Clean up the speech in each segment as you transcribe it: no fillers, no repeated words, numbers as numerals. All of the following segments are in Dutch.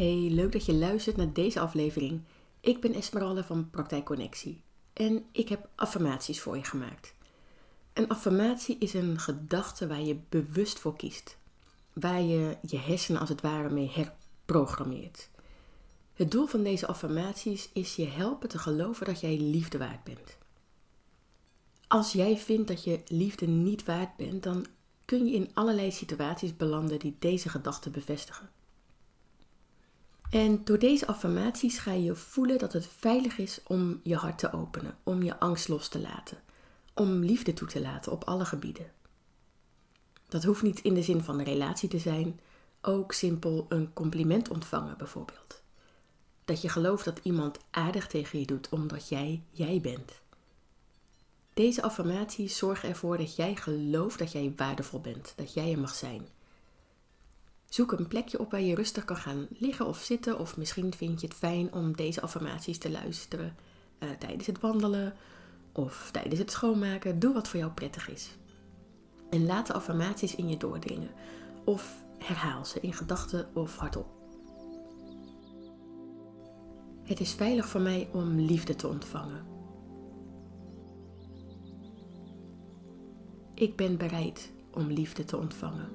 Hey, leuk dat je luistert naar deze aflevering. Ik ben Esmeralda van Praktijk Connectie en ik heb affirmaties voor je gemaakt. Een affirmatie is een gedachte waar je bewust voor kiest. Waar je je hersenen als het ware mee herprogrammeert. Het doel van deze affirmaties is je helpen te geloven dat jij liefde waard bent. Als jij vindt dat je liefde niet waard bent, dan kun je in allerlei situaties belanden die deze gedachten bevestigen. En door deze affirmaties ga je voelen dat het veilig is om je hart te openen, om je angst los te laten, om liefde toe te laten op alle gebieden. Dat hoeft niet in de zin van een relatie te zijn, ook simpel een compliment ontvangen bijvoorbeeld. Dat je gelooft dat iemand aardig tegen je doet omdat jij bent. Deze affirmaties zorgen ervoor dat jij gelooft dat jij waardevol bent, dat jij er mag zijn. Zoek een plekje op waar je rustig kan gaan liggen of zitten. Of misschien vind je het fijn om deze affirmaties te luisteren tijdens het wandelen of tijdens het schoonmaken. Doe wat voor jou prettig is. En laat de affirmaties in je doordringen. Of herhaal ze in gedachten of hardop. Het is veilig voor mij om liefde te ontvangen. Ik ben bereid om liefde te ontvangen.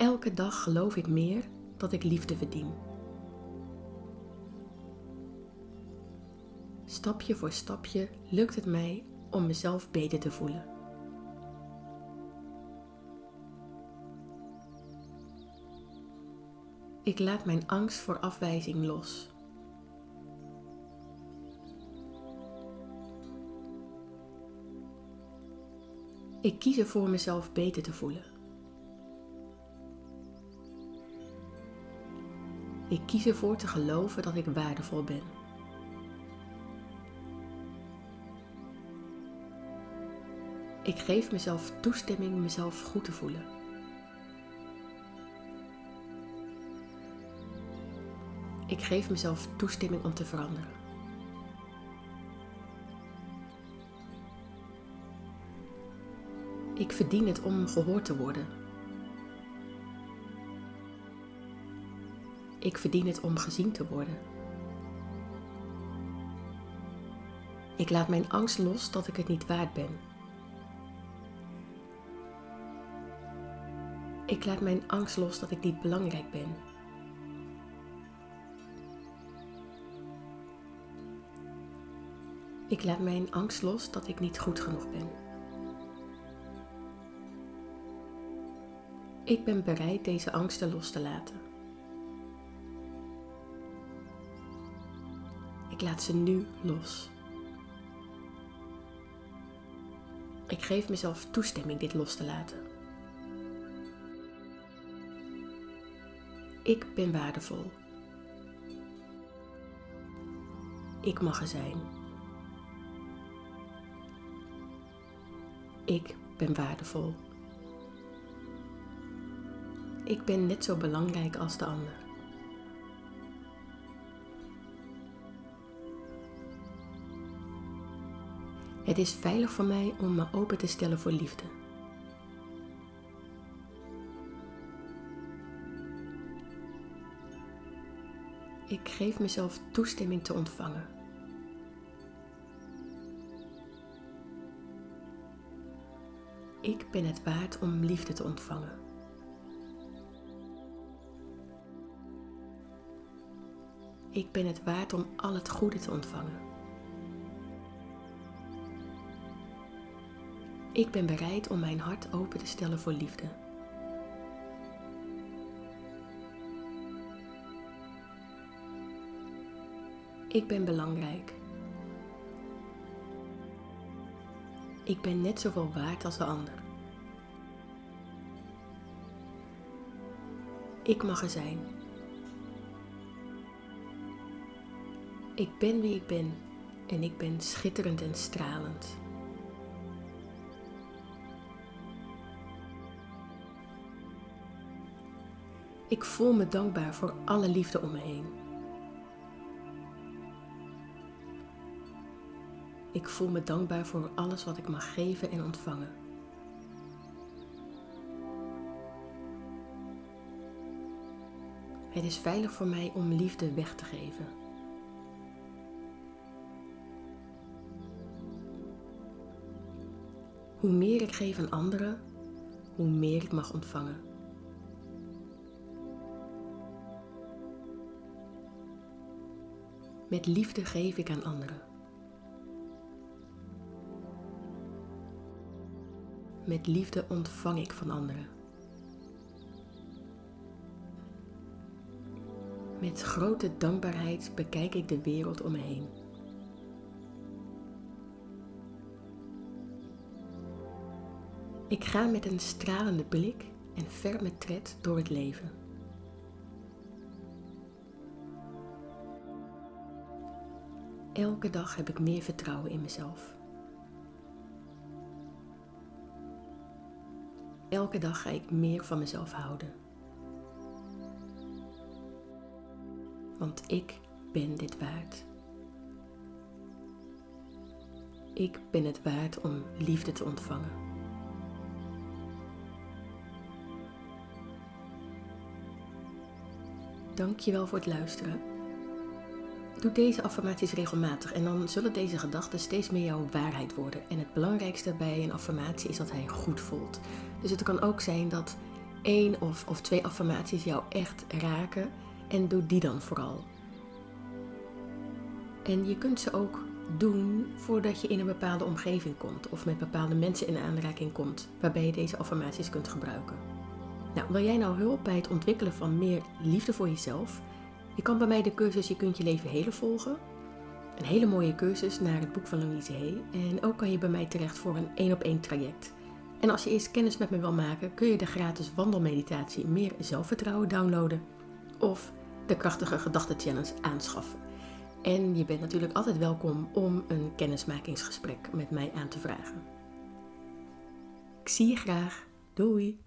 Elke dag geloof ik meer dat ik liefde verdien. Stapje voor stapje lukt het mij om mezelf beter te voelen. Ik laat mijn angst voor afwijzing los. Ik kies ervoor mezelf beter te voelen. Ik kies ervoor te geloven dat ik waardevol ben. Ik geef mezelf toestemming mezelf goed te voelen. Ik geef mezelf toestemming om te veranderen. Ik verdien het om gehoord te worden. Ik verdien het om gezien te worden. Ik laat mijn angst los dat ik het niet waard ben. Ik laat mijn angst los dat ik niet belangrijk ben. Ik laat mijn angst los dat ik niet goed genoeg ben. Ik ben bereid deze angsten los te laten. Ik laat ze nu los. Ik geef mezelf toestemming dit los te laten. Ik ben waardevol. Ik mag er zijn. Ik ben waardevol. Ik ben net zo belangrijk als de ander. Het is veilig voor mij om me open te stellen voor liefde. Ik geef mezelf toestemming te ontvangen. Ik ben het waard om liefde te ontvangen. Ik ben het waard om al het goede te ontvangen. Ik ben bereid om mijn hart open te stellen voor liefde. Ik ben belangrijk. Ik ben net zoveel waard als de ander. Ik mag er zijn. Ik ben wie ik ben en ik ben schitterend en stralend. Ik voel me dankbaar voor alle liefde om me heen. Ik voel me dankbaar voor alles wat ik mag geven en ontvangen. Het is veilig voor mij om liefde weg te geven. Hoe meer ik geef aan anderen, hoe meer ik mag ontvangen. Met liefde geef ik aan anderen. Met liefde ontvang ik van anderen. Met grote dankbaarheid bekijk ik de wereld om me heen. Ik ga met een stralende blik en ferme tred door het leven. Elke dag heb ik meer vertrouwen in mezelf. Elke dag ga ik meer van mezelf houden. Want ik ben dit waard. Ik ben het waard om liefde te ontvangen. Dankjewel voor het luisteren. Doe deze affirmaties regelmatig en dan zullen deze gedachten steeds meer jouw waarheid worden. En het belangrijkste bij een affirmatie is dat hij goed voelt. Dus het kan ook zijn dat 1 of 2 affirmaties jou echt raken. En doe die dan vooral. En je kunt ze ook doen voordat je in een bepaalde omgeving komt. Of met bepaalde mensen in aanraking komt. Waarbij je deze affirmaties kunt gebruiken. Nou, wil jij nou hulp bij het ontwikkelen van meer liefde voor jezelf? Je kan bij mij de cursus Je kunt je leven helen volgen. Een hele mooie cursus naar het boek van Louise Hay. En ook kan je bij mij terecht voor een 1-op-1 traject. En als je eerst kennis met me wil maken, kun je de gratis wandelmeditatie Meer zelfvertrouwen downloaden. Of de krachtige gedachten-challenge aanschaffen. En je bent natuurlijk altijd welkom om een kennismakingsgesprek met mij aan te vragen. Ik zie je graag. Doei!